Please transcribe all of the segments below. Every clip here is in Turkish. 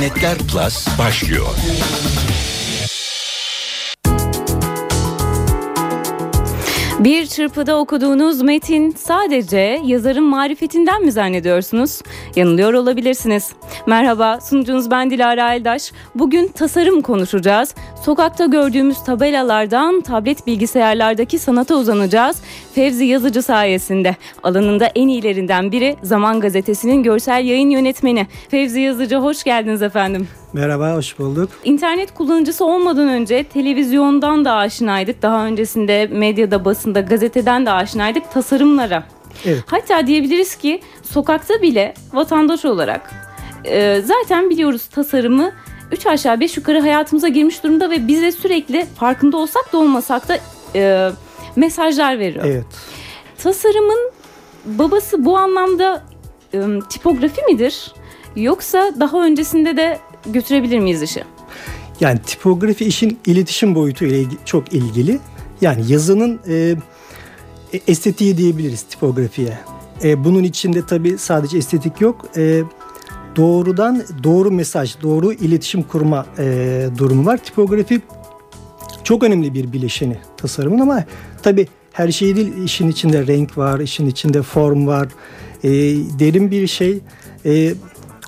Netler Plus başlıyor. Bir çırpıda okuduğunuz metin sadece yazarın marifetinden mi zannediyorsunuz? Yanılıyor olabilirsiniz. Merhaba, sunucunuz ben Dilara Eldaş. Bugün tasarım konuşacağız. Sokakta gördüğümüz tabelalardan tablet bilgisayarlardaki sanata uzanacağız. Fevzi Yazıcı sayesinde. Alanında en iyilerinden biri Zaman Gazetesi'nin görsel yayın yönetmeni. Fevzi Yazıcı, hoş geldiniz efendim. Merhaba, hoş bulduk. İnternet kullanıcısı olmadan önce televizyondan da aşinaydık. Daha öncesinde medyada, basında, gazeteden de aşinaydık tasarımlara. Evet. Hatta diyebiliriz ki sokakta bile vatandaş olarak zaten biliyoruz tasarımı 3 aşağı 5 yukarı hayatımıza girmiş durumda ve bize sürekli farkında olsak da olmasak da mesajlar veriyor. Evet. Tasarımın babası bu anlamda tipografi midir? Yoksa daha öncesinde de götürebilir miyiz işi? Yani tipografi işin iletişim boyutu ile çok ilgili. Yani yazının estetiği diyebiliriz tipografiye. Bunun içinde tabii sadece estetik yok. Doğrudan doğru mesaj, doğru iletişim kurma durumu var. Tipografi çok önemli bir bileşeni tasarımın ama tabii her şey değil. İşin içinde renk var, işin içinde form var. Derin bir şey.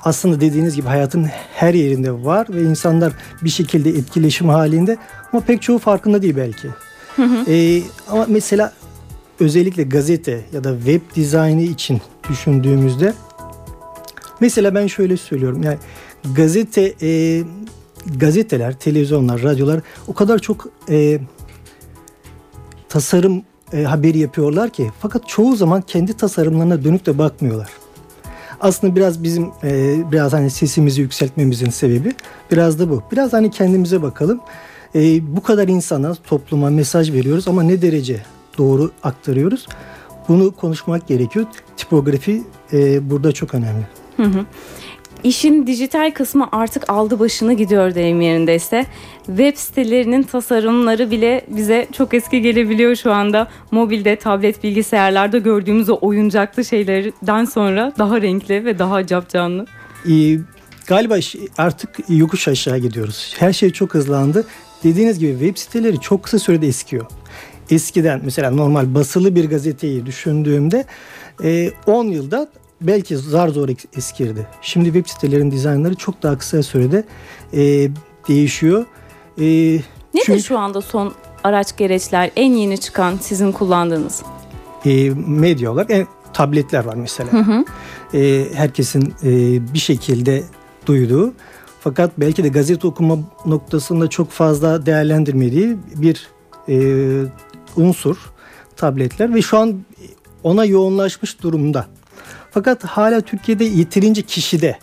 Aslında dediğiniz gibi hayatın her yerinde var ve insanlar bir şekilde etkileşim halinde ama pek çoğu farkında değil belki. Hı hı. Ama mesela özellikle gazete ya da web dizaynı için düşündüğümüzde mesela ben şöyle söylüyorum, yani gazeteler, televizyonlar, radyolar o kadar çok tasarım haberi yapıyorlar ki fakat çoğu zaman kendi tasarımlarına dönüp de bakmıyorlar. Aslında biraz bizim biraz hani sesimizi yükseltmemizin sebebi biraz da bu. Biraz hani kendimize bakalım. Bu kadar insana, topluma mesaj veriyoruz ama ne derece doğru aktarıyoruz? Bunu konuşmak gerekiyor. Tipografi burada çok önemli. Hı hı. İşin dijital kısmı artık aldı başını gidiyor deyim yerindeyse. Web sitelerinin tasarımları bile bize çok eski gelebiliyor şu anda. Mobilde, tablet, bilgisayarlarda gördüğümüz o oyuncaklı şeylerden sonra daha renkli ve daha capcanlı. Galiba artık yokuş aşağı gidiyoruz. Her şey çok hızlandı. Dediğiniz gibi web siteleri çok kısa sürede eskiyor. Eskiden mesela normal basılı bir gazeteyi düşündüğümde 10 yılda belki zar zor eskirdi. Şimdi web sitelerin dizaynları çok daha kısa sürede değişiyor. Nedir şu anda son araç gereçler, en yeni çıkan sizin kullandığınız? Medya olarak tabletler var mesela. Hı hı. Herkesin bir şekilde duyduğu fakat belki de gazete okuma noktasında çok fazla değerlendirmediği bir unsur tabletler ve şu an ona yoğunlaşmış durumda. Fakat hala Türkiye'de yeterince kişide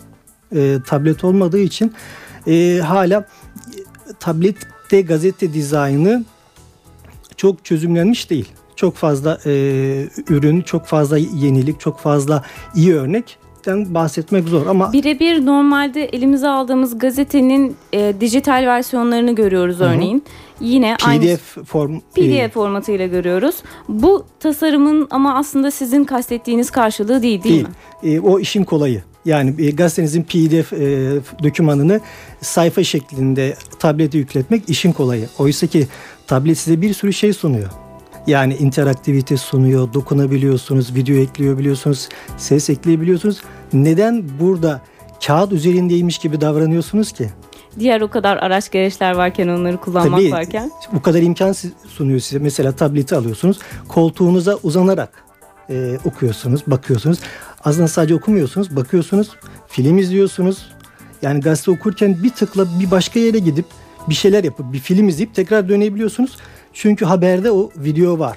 tablet olmadığı için hala tablette gazete dizaynı çok çözümlenmiş değil. Çok fazla ürün, çok fazla yenilik, çok fazla iyi örnekten bahsetmek zor ama... Birebir normalde elimize aldığımız gazetenin dijital versiyonlarını görüyoruz örneğin. Hı-hı. Yine PDF aynı PDF formatıyla görüyoruz. Bu tasarımın ama aslında sizin kastettiğiniz karşılığı değil mi? O işin kolayı. Yani gazetenizin PDF dokümanını sayfa şeklinde tablete yükletmek işin kolayı. Oysa ki tablet size bir sürü şey sunuyor. Yani interaktivite sunuyor, dokunabiliyorsunuz, video ekleyebiliyorsunuz, ses ekleyebiliyorsunuz. Neden burada kağıt üzerindeymiş gibi davranıyorsunuz ki? Diğer o kadar araç gereçler varken onları kullanmak varken. Bu kadar imkan sunuyor size. Mesela tableti alıyorsunuz, koltuğunuza uzanarak okuyorsunuz, bakıyorsunuz. Aslında sadece okumuyorsunuz, bakıyorsunuz, film izliyorsunuz. Yani gazete okurken bir tıkla bir başka yere gidip bir şeyler yapıp bir film izleyip tekrar dönebiliyorsunuz. Çünkü haberde o video var.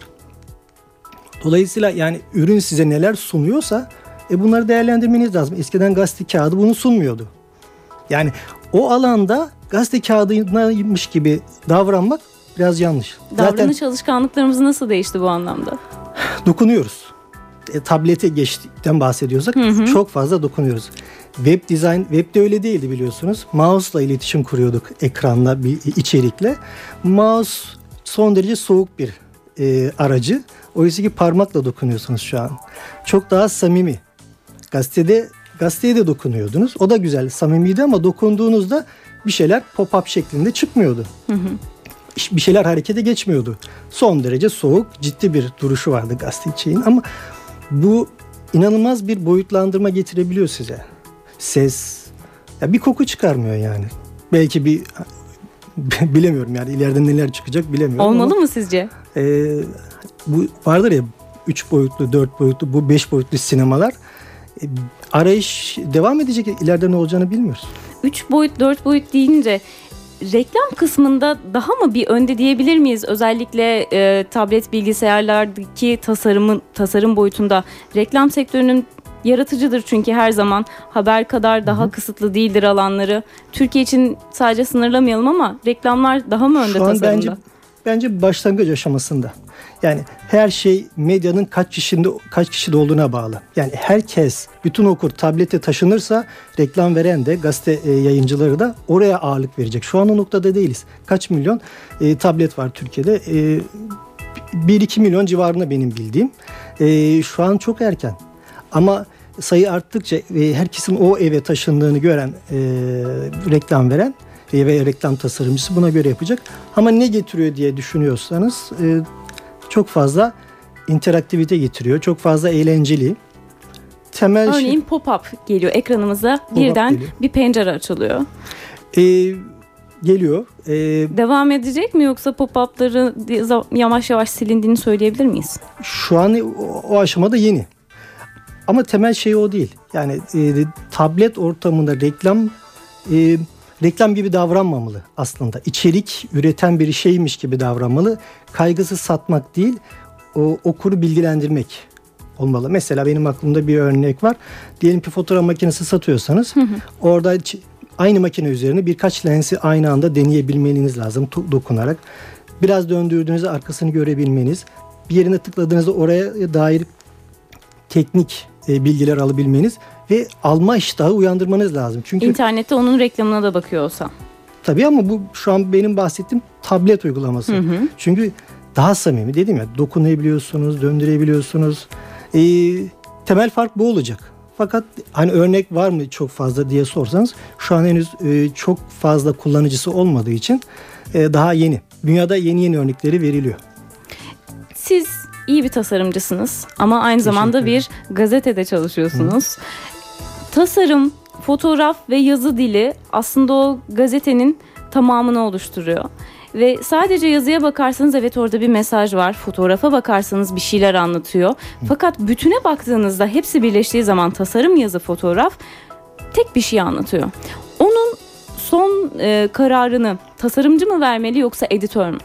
Dolayısıyla yani ürün size neler sunuyorsa bunları değerlendirmeniz lazım. Eskiden gazete kağıdı bunu sunmuyordu. Yani o alanda gazete kağıdıymış gibi davranmak biraz yanlış. Davranış zaten, alışkanlıklarımız nasıl değişti bu anlamda? Dokunuyoruz. Tablete geçtikten bahsediyorsak çok fazla dokunuyoruz. Web dizayn, web de öyle değildi biliyorsunuz. Mouse'la iletişim kuruyorduk ekranla, bir içerikle. Mouse son derece soğuk bir aracı. Oysa ki parmakla dokunuyorsunuz şu an. Çok daha samimi. Gazetede gazeteye de dokunuyordunuz. O da güzel, samimiydi ama dokunduğunuzda bir şeyler pop-up şeklinde çıkmıyordu. Hı hı. Bir şeyler harekete geçmiyordu. Son derece soğuk, ciddi bir duruşu vardı gazeteciğin ama bu inanılmaz bir boyutlandırma getirebiliyor size. Ses, ya bir koku çıkarmıyor yani. Belki bir bilemiyorum yani ileride neler çıkacak bilemiyorum. Olmalı ama, mı sizce? Bu vardır ya 3 boyutlu, 4 boyutlu, bu 5 boyutlu sinemalar. Arayış devam edecek, ileride ne olacağını bilmiyoruz. 3 boyut, 4 boyut deyince reklam kısmında daha mı bir önde diyebilir miyiz? Özellikle tablet bilgisayarlardaki tasarım boyutunda reklam sektörünün yaratıcıdır çünkü her zaman haber kadar daha kısıtlı değildir alanları. Türkiye için sadece sınırlamayalım ama reklamlar daha mı önde tasarımda? Şu an bence başlangıç aşamasında. Yani her şey medyanın kaç kişide olduğuna bağlı. Yani herkes, bütün okur tablete taşınırsa reklam veren de gazete yayıncıları da oraya ağırlık verecek. Şu an o noktada değiliz. Kaç milyon tablet var Türkiye'de? 1-2 milyon civarında benim bildiğim. Şu an çok erken. Ama sayı arttıkça herkesin o eve taşındığını gören reklam veren ve reklam tasarımcısı buna göre yapacak. Ama ne getiriyor diye düşünüyorsanız çok fazla interaktivite getiriyor. Çok fazla eğlenceli. Temel örneğin şey, pop-up geliyor ekranımıza. Birden geliyor. Bir pencere açılıyor. Geliyor. Devam edecek mi yoksa pop-up'ları yavaş yavaş silindiğini söyleyebilir miyiz? Şu an o aşamada yeni. Ama temel şey o değil. Yani tablet ortamında reklam gibi davranmamalı aslında. İçerik üreten bir şeymiş gibi davranmalı. Kaygısı satmak değil, okuru bilgilendirmek olmalı. Mesela benim aklımda bir örnek var. Diyelim ki fotoğraf makinesi satıyorsanız orada aynı makine üzerine birkaç lensi aynı anda deneyebilmeniz lazım dokunarak. Biraz döndürdüğünüzde arkasını görebilmeniz, bir yerine tıkladığınızda oraya dair teknik bilgiler alabilmeniz ve alma iştahı uyandırmanız lazım. Çünkü internette onun reklamına da bakıyor olsam. Tabii ama bu şu an benim bahsettiğim tablet uygulaması. Hı hı. Çünkü daha samimi dedim ya, dokunabiliyorsunuz, döndürebiliyorsunuz. Temel fark bu olacak. Fakat hani örnek var mı çok fazla diye sorsanız şu an henüz çok fazla kullanıcısı olmadığı için daha yeni. Dünyada yeni örnekleri veriliyor. Siz iyi bir tasarımcısınız ama aynı zamanda bir gazetede çalışıyorsunuz. Hı. Tasarım, fotoğraf ve yazı dili aslında o gazetenin tamamını oluşturuyor. Ve sadece yazıya bakarsanız evet orada bir mesaj var. Fotoğrafa bakarsanız bir şeyler anlatıyor. Hı. Fakat bütüne baktığınızda hepsi birleştiği zaman tasarım, yazı, fotoğraf tek bir şey anlatıyor. Onun son kararını tasarımcı mı vermeli yoksa editör mü?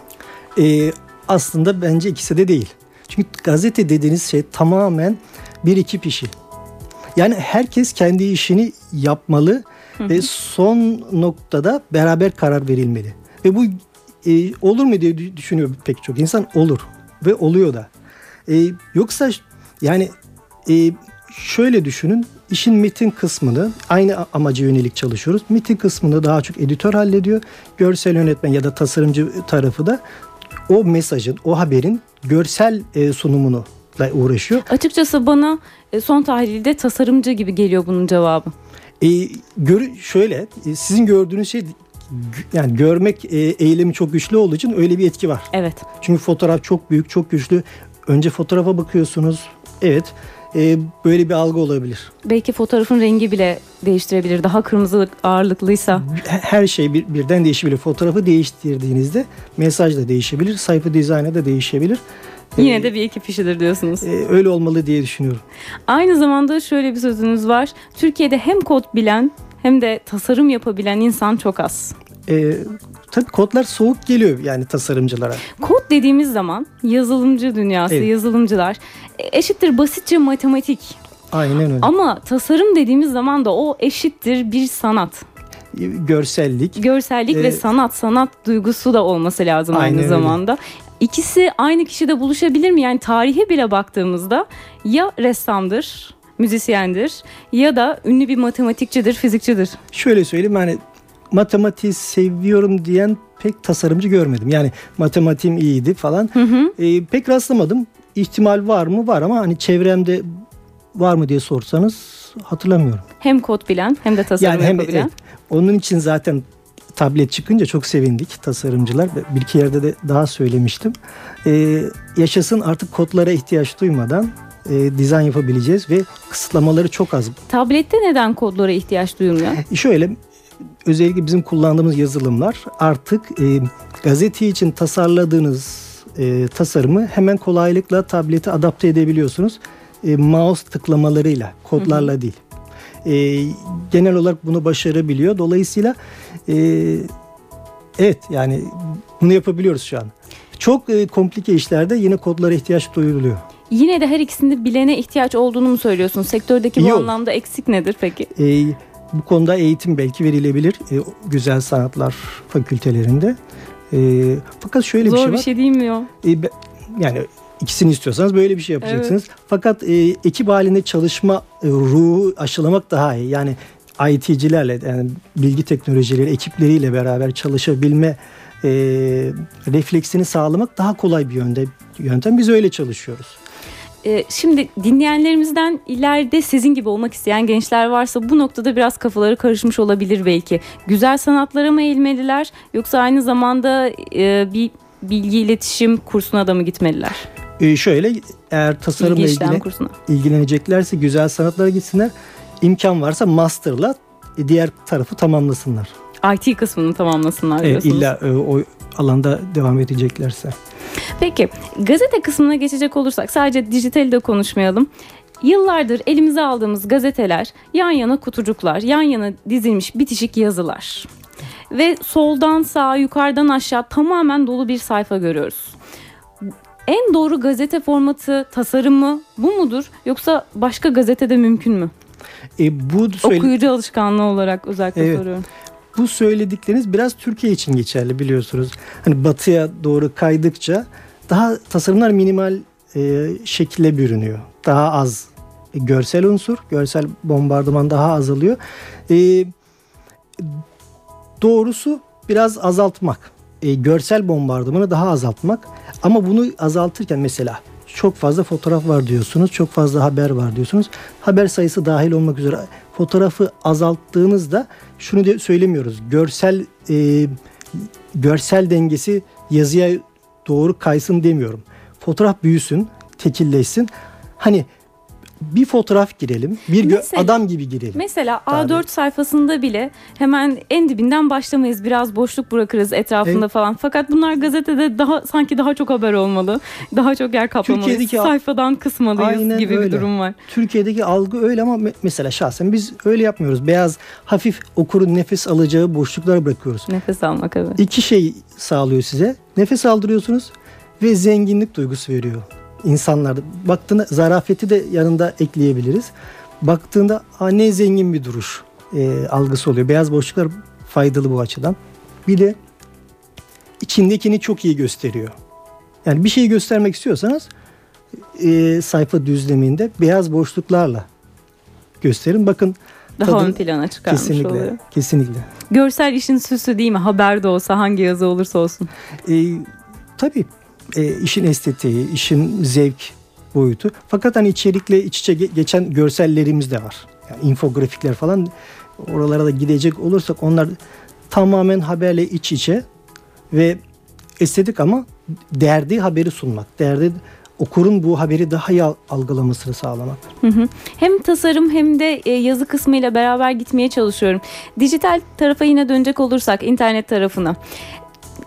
Aslında bence ikisi de değil. Çünkü gazete dediğiniz şey tamamen bir iki kişi. Yani herkes kendi işini yapmalı ve son noktada beraber karar verilmeli. Ve bu olur mu diye düşünüyor pek çok insan. Olur ve oluyor da. Yoksa yani şöyle düşünün. İşin metin kısmını aynı amaca yönelik çalışıyoruz. Metin kısmını daha çok editör hallediyor. Görsel yönetmen ya da tasarımcı tarafı da o mesajın, o haberin görsel sunumunu uğraşıyor. Açıkçası bana son tahlilde tasarımcı gibi geliyor bunun cevabı. Şöyle sizin gördüğünüz şey yani görmek eylemi çok güçlü olduğu için öyle bir etki var. Evet. Çünkü fotoğraf çok büyük, çok güçlü. Önce fotoğrafa bakıyorsunuz. Evet. Böyle bir algı olabilir. Belki fotoğrafın rengi bile değiştirebilir. Daha kırmızı ağırlıklıysa. Her şey birden değişebilir. Fotoğrafı değiştirdiğinizde mesaj da değişebilir. Sayfa dizaynı da değişebilir. Yine de bir iki kişidir diyorsunuz. Öyle olmalı diye düşünüyorum. Aynı zamanda şöyle bir sözünüz var. Türkiye'de hem kod bilen hem de tasarım yapabilen insan çok az. Tabii kodlar soğuk geliyor yani tasarımcılara. Kod dediğimiz zaman yazılımcı dünyası, evet. Yazılımcılar eşittir basitçe matematik. Aynen öyle. Ama tasarım dediğimiz zaman da o eşittir bir sanat. Görsellik. Görsellik ve sanat duygusu da olması lazım aynı zamanda. Öyle. İkisi aynı kişide buluşabilir mi? Yani tarihe bile baktığımızda ya ressamdır, müzisyendir ya da ünlü bir matematikçidir, fizikçidir. Şöyle söyleyeyim yani matematiği seviyorum diyen pek tasarımcı görmedim. Yani matematiğim iyiydi falan. Pek rastlamadım. İhtimal var mı? Var ama hani çevremde var mı diye sorsanız hatırlamıyorum. Hem kod bilen hem de tasarım yani yapabilen. Evet, onun için zaten tablet çıkınca çok sevindik tasarımcılar. Bir iki yerde de daha söylemiştim. Yaşasın artık kodlara ihtiyaç duymadan dizayn yapabileceğiz ve kısıtlamaları çok az. Tablette neden kodlara ihtiyaç duyulmuyor? Şöyle, özellikle bizim kullandığımız yazılımlar artık gazete için tasarladığınız tasarımı hemen kolaylıkla tablete adapte edebiliyorsunuz. Mouse tıklamalarıyla, kodlarla değil. Genel olarak bunu başarabiliyor. Dolayısıyla evet, yani bunu yapabiliyoruz şu an. Çok komplike işlerde yine kodlara ihtiyaç duyuluyor. Yine de her ikisinde bilene ihtiyaç olduğunu mu söylüyorsun? Sektördeki bu anlamda eksik nedir peki? Bu konuda eğitim belki verilebilir Güzel Sanatlar Fakültelerinde. Fakat şöyle zor bir şey var. Zor bir şey değil mi o? Yani İkisini istiyorsanız böyle bir şey yapacaksınız. Evet. Fakat ekip halinde çalışma ruhu aşılamak daha iyi. Yani IT'cilerle, yani bilgi teknolojileri ekipleriyle beraber çalışabilme refleksini sağlamak daha kolay bir yöntem. Biz öyle çalışıyoruz. Şimdi dinleyenlerimizden ileride sizin gibi olmak isteyen gençler varsa bu noktada biraz kafaları karışmış olabilir belki. Güzel sanatlara mı eğilmeliler, yoksa aynı zamanda bir bilgi iletişim kursuna da mı gitmeliler? Şöyle, eğer tasarımla ilgileneceklerse güzel sanatlara gitsinler. İmkan varsa master'la diğer tarafı tamamlasınlar. IT kısmını tamamlasınlar diyorsunuz. İlla o alanda devam edeceklerse. Peki, gazete kısmına geçecek olursak sadece dijitali de konuşmayalım. Yıllardır elimize aldığımız gazeteler, yan yana kutucuklar, yan yana dizilmiş bitişik yazılar. Ve soldan sağa, yukarıdan aşağı tamamen dolu bir sayfa görüyoruz. En doğru gazete formatı, tasarımı bu mudur? Yoksa başka gazetede mümkün mü? Okuyucu alışkanlığı olarak özellikle soruyorum. Bu söyledikleriniz biraz Türkiye için geçerli, biliyorsunuz. Hani batıya doğru kaydıkça daha tasarımlar minimal şekilde bürünüyor. Daha az görsel unsur, görsel bombardıman daha azalıyor. Doğrusu biraz azaltmak, görsel bombardımanı daha azaltmak, ama bunu azaltırken mesela çok fazla fotoğraf var diyorsunuz, çok fazla haber var diyorsunuz. Haber sayısı dahil olmak üzere fotoğrafı azalttığınızda şunu da söylemiyoruz. Görsel dengesi yazıya doğru kaysın demiyorum. Fotoğraf büyüsün, tekilleşsin. Hani bir fotoğraf girelim, adam gibi girelim. Mesela A4 sayfasında bile hemen en dibinden başlamayız. Biraz boşluk bırakırız etrafında falan. Fakat bunlar gazetede daha çok haber olmalı. Daha çok yer kaplamalıyız. Sayfadan kısmalıyız gibi bir durum var. Türkiye'deki algı öyle, ama mesela şahsen biz öyle yapmıyoruz. Beyaz, hafif okurun nefes alacağı boşluklar bırakıyoruz. Nefes almak, evet. İki şey sağlıyor size. Nefes aldırıyorsunuz ve zenginlik duygusu veriyor. İnsanlarda baktığında zarafeti de yanında ekleyebiliriz. Baktığında ne zengin bir duruş algısı oluyor. Beyaz boşluklar faydalı bu açıdan. Bir de içindekini çok iyi gösteriyor. Yani bir şeyi göstermek istiyorsanız sayfa düzleminde beyaz boşluklarla gösterin. Bakın, daha ön plana çıkarmış kesinlikle oluyor. Kesinlikle. Görsel işin süsü değil mi? Haber de olsa, hangi yazı olursa olsun. Tabii. İşin estetiği, işin zevk boyutu. Fakat hani içerikle iç içe geçen görsellerimiz de var. Yani infografikler falan, oralara da gidecek olursak onlar tamamen haberle iç içe ve estetik, ama derdi haberi sunmak. Derdi okurun bu haberi daha iyi algılamasını sağlamak. Hem tasarım hem de yazı kısmıyla beraber gitmeye çalışıyorum. Dijital tarafa yine dönecek olursak, internet tarafına.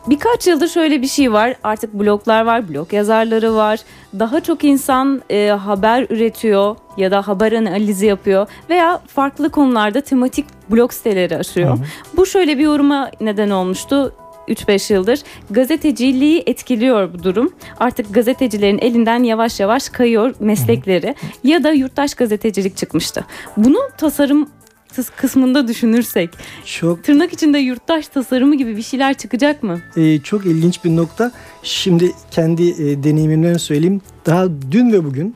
Birkaç yıldır şöyle bir şey var. Artık bloglar var, blog yazarları var. Daha çok insan haber üretiyor ya da haber analizi yapıyor veya farklı konularda tematik blog siteleri açıyor. Bu şöyle bir yoruma neden olmuştu 3-5 yıldır. Gazeteciliği etkiliyor bu durum. Artık gazetecilerin elinden yavaş yavaş kayıyor meslekleri. Ya da yurttaş gazetecilik çıkmıştı. Bunu tasarım kısmında düşünürsek tırnak içinde yurttaş tasarımı gibi bir şeyler çıkacak mı? Çok ilginç bir nokta. Şimdi kendi deneyimimden söyleyeyim. Daha dün ve bugün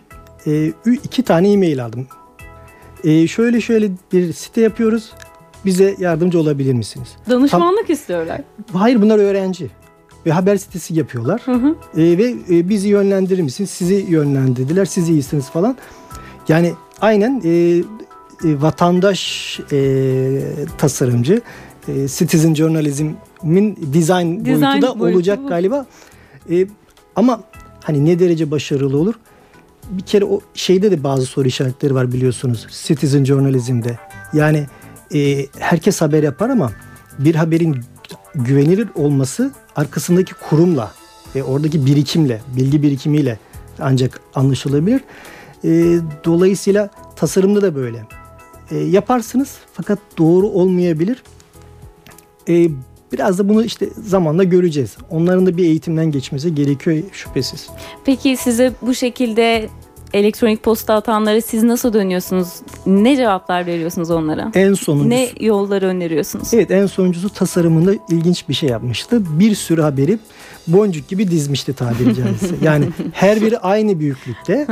2 tane e-mail aldım. Şöyle bir site yapıyoruz. Bize yardımcı olabilir misiniz? Danışmanlık istiyorlar. Hayır, bunlar öğrenci. Ve haber sitesi yapıyorlar. Ve bizi yönlendirir misiniz? Sizi yönlendirdiler. Siz iyisiniz falan. Yani Aynen vatandaş tasarımcı, citizen journalism'in design boyutu da olacak galiba. Ama hani ne derece başarılı olur? Bir kere o şeyde de bazı soru işaretleri var biliyorsunuz. Citizen journalism'de. Yani herkes haber yapar ama bir haberin güvenilir olması arkasındaki kurumla ve oradaki birikimle, bilgi birikimiyle ancak anlaşılabilir. Dolayısıyla tasarımda da böyle. Yaparsınız fakat doğru olmayabilir. Biraz da bunu işte zamanla göreceğiz. Onların da bir eğitimden geçmesi gerekiyor şüphesiz. Peki size bu şekilde elektronik posta atanlara siz nasıl dönüyorsunuz? Ne cevaplar veriyorsunuz onlara? En sonuncusu. Ne yollar öneriyorsunuz? Evet, en sonuncusu tasarımında ilginç bir şey yapmıştı. Bir sürü haberi boncuk gibi dizmişti tabiri caizse. Yani her biri aynı büyüklükte.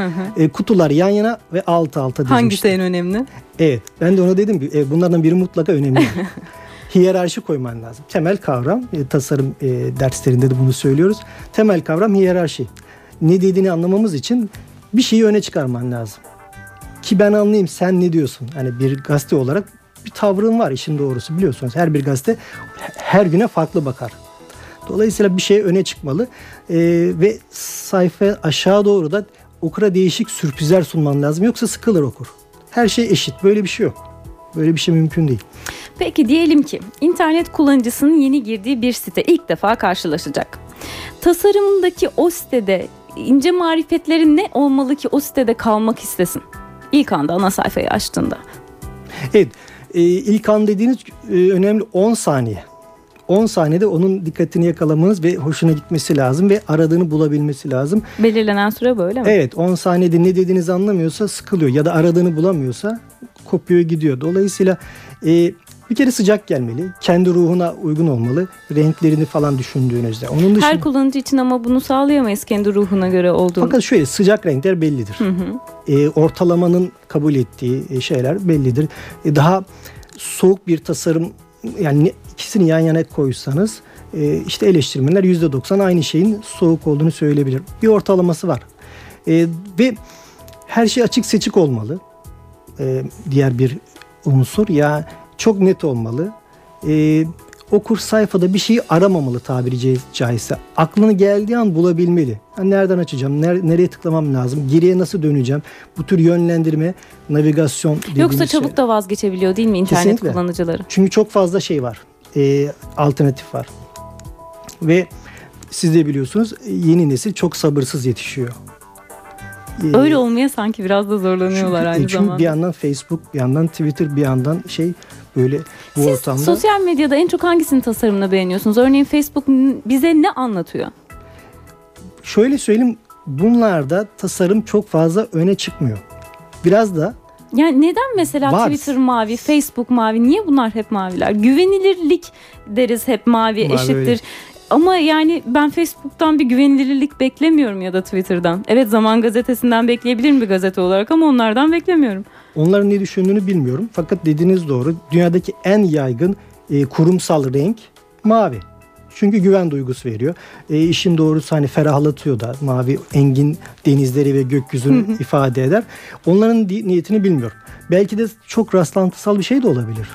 Kutular yan yana ve alt alta dizmişti. Hangisi en önemli? Evet, ben de ona dedim ki bunlardan biri mutlaka önemli. Hiyerarşi koyman lazım. Temel kavram, tasarım derslerinde de bunu söylüyoruz. Temel kavram hiyerarşi. Ne dediğini anlamamız için bir şeyi öne çıkarman lazım. Ki ben anlayayım sen ne diyorsun. Hani bir gazete olarak bir tavrın var işin doğrusu, biliyorsunuz. Her bir gazete her güne farklı bakar. Dolayısıyla bir şey öne çıkmalı. Ve sayfa aşağı doğru da okura değişik sürprizler sunman lazım. Yoksa sıkılır okur. Her şey eşit. Böyle bir şey yok. Böyle bir şey mümkün değil. Peki diyelim ki internet kullanıcısının yeni girdiği bir site ilk defa karşılaşacak. Tasarımındaki o sitede ince marifetlerin ne olmalı ki o sitede kalmak istesin? İlk anda ana sayfayı açtığında. Evet, ilk an dediğiniz önemli 10 saniye. 10 saniyede onun dikkatini yakalamanız ve hoşuna gitmesi lazım ve aradığını bulabilmesi lazım. Belirlenen süre böyle mi? Evet, 10 saniyede ne dediğinizi anlamıyorsa sıkılıyor ya da aradığını bulamıyorsa kopuyor gidiyor. Dolayısıyla bir kere sıcak gelmeli. Kendi ruhuna uygun olmalı. Renklerini falan düşündüğünüzde. Onun dışında, her kullanıcı için ama bunu sağlayamayız kendi ruhuna göre olduğunu. Fakat şöyle sıcak renkler bellidir. Hı hı. Ortalamanın kabul ettiği şeyler bellidir. Daha soğuk bir tasarım, yani ikisini yan yana koysanız işte eleştirmenler %90 aynı şeyin soğuk olduğunu söyleyebilir. Bir ortalaması var. Ve her şey açık seçik olmalı. Diğer bir unsur ya çok net olmalı. Okur sayfada bir şeyi aramamalı tabiri caizse. Aklına geldiği an bulabilmeli. Yani nereden açacağım? Nereye tıklamam lazım? Geriye nasıl döneceğim? Bu tür yönlendirme, navigasyon dediğimiz şey. Yoksa çabuk da vazgeçebiliyor değil mi internet Kesinlikle. Kullanıcıları? Çünkü çok fazla şey var. Alternatif var. Ve siz de biliyorsunuz yeni nesil çok sabırsız yetişiyor. Öyle olmaya sanki biraz da zorlanıyorlar çünkü aynı zamanda. Bir yandan Facebook, bir yandan Twitter, bir yandan böyle bu ortamda. Siz sosyal medyada en çok hangisinin tasarımını beğeniyorsunuz? Örneğin Facebook bize ne anlatıyor? Şöyle söyleyeyim, bunlarda tasarım çok fazla öne çıkmıyor. Biraz da yani neden mesela var. Twitter mavi, Facebook mavi? Niye bunlar hep maviler? Güvenilirlik deriz hep mavi eşittir. Öyle. Ama yani ben Facebook'tan bir güvenilirlik beklemiyorum ya da Twitter'dan. Evet, Zaman Gazetesi'nden bekleyebilirim bir gazete olarak ama onlardan beklemiyorum. Onların ne düşündüğünü bilmiyorum. Fakat dediğiniz doğru. Dünyadaki en yaygın kurumsal renk mavi. Çünkü güven duygusu veriyor. İşin doğrusu hani ferahlatıyor da, mavi engin denizleri ve gökyüzünü ifade eder. Onların niyetini bilmiyorum. Belki de çok rastlantısal bir şey de olabilir.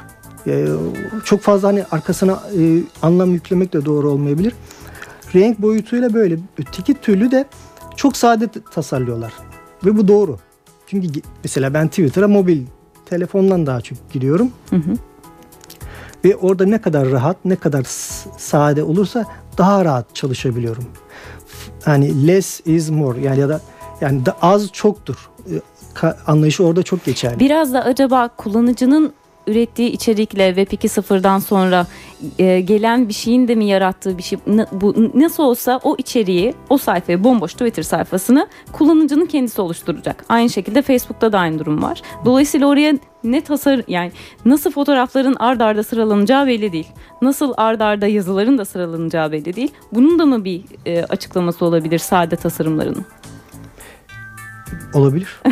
Çok fazla hani arkasına anlam yüklemek de doğru olmayabilir. Renk boyutuyla böyle. Öteki türlü de çok sade tasarlıyorlar. Ve bu doğru. Çünkü mesela ben Twitter'a mobil telefondan daha çok giriyorum. Hı hı. Ve orada ne kadar rahat, ne kadar sade olursa daha rahat çalışabiliyorum. Yani less is more. Yani ya da yani da az çoktur. Anlayışı orada çok geçerli. Biraz da acaba kullanıcının ürettiği içerikle Web 2.0'dan sonra gelen bir şeyin de mi yarattığı bir şey? Bu nasıl olsa o içeriği, o sayfayı, bomboş Twitter sayfasını kullanıcının kendisi oluşturacak. Aynı şekilde Facebook'ta da aynı durum var. Dolayısıyla oraya ne yani nasıl fotoğrafların ard arda sıralanacağı belli değil. Nasıl ard arda yazıların da sıralanacağı belli değil. Bunun da mı bir açıklaması olabilir sade tasarımlarının? Olabilir.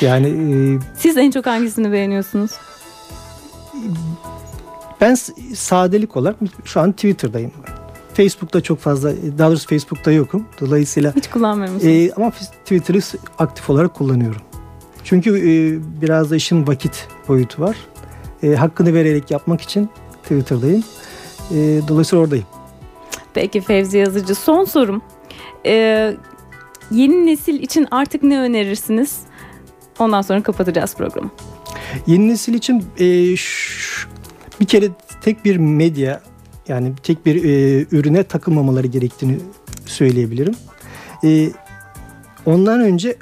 Yani siz en çok hangisini beğeniyorsunuz? Ben sadelik olarak şu an Twitter'dayım. Facebook'ta çok fazla, daha doğrusu Facebook'ta yokum. Dolayısıyla hiç kullanmıyorum. Ama Twitter'ı aktif olarak kullanıyorum. Çünkü biraz da işin vakit boyutu var. Hakkını vererek yapmak için Twitter'dayım. Dolayısıyla oradayım. Peki Fevzi Yazıcı, son sorum. Yeni nesil için artık ne önerirsiniz? Ondan sonra kapatacağız programı. Yeni nesil için bir kere tek bir medya, yani tek bir ürüne takılmamaları gerektiğini söyleyebilirim. Ondan önce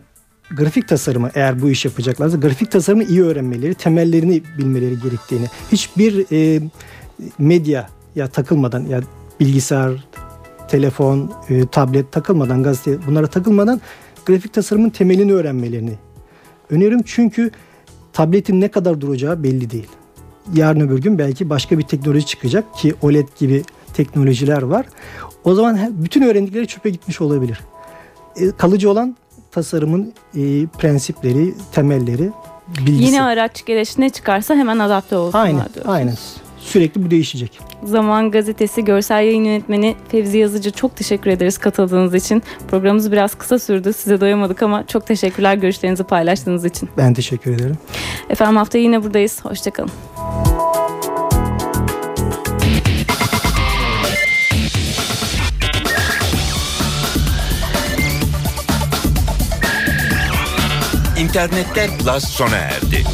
grafik tasarımı, eğer bu iş yapacaklarsa grafik tasarımı iyi öğrenmeleri, temellerini bilmeleri gerektiğini, hiçbir medya ya takılmadan, ya bilgisayar, telefon, tablet takılmadan, gazete, bunlara takılmadan grafik tasarımın temelini öğrenmelerini öneririm. Çünkü tabletin ne kadar duracağı belli değil. Yarın öbür gün belki başka bir teknoloji çıkacak ki OLED gibi teknolojiler var. O zaman bütün öğrendikleri çöpe gitmiş olabilir. Kalıcı olan tasarımın prensipleri, temelleri, bilgisi. Yeni araç gereç ne çıkarsa hemen adapte olsunlar diyorsunuz. Aynen. Sürekli bu değişecek. Zaman Gazetesi Görsel Yayın Yönetmeni Fevzi Yazıcı, çok teşekkür ederiz katıldığınız için. Programımız biraz kısa sürdü. Size doyamadık ama çok teşekkürler görüşlerinizi paylaştığınız için. Ben teşekkür ederim. Efendim, haftaya yine buradayız. Hoşçakalın. Netler Plus sona erdi.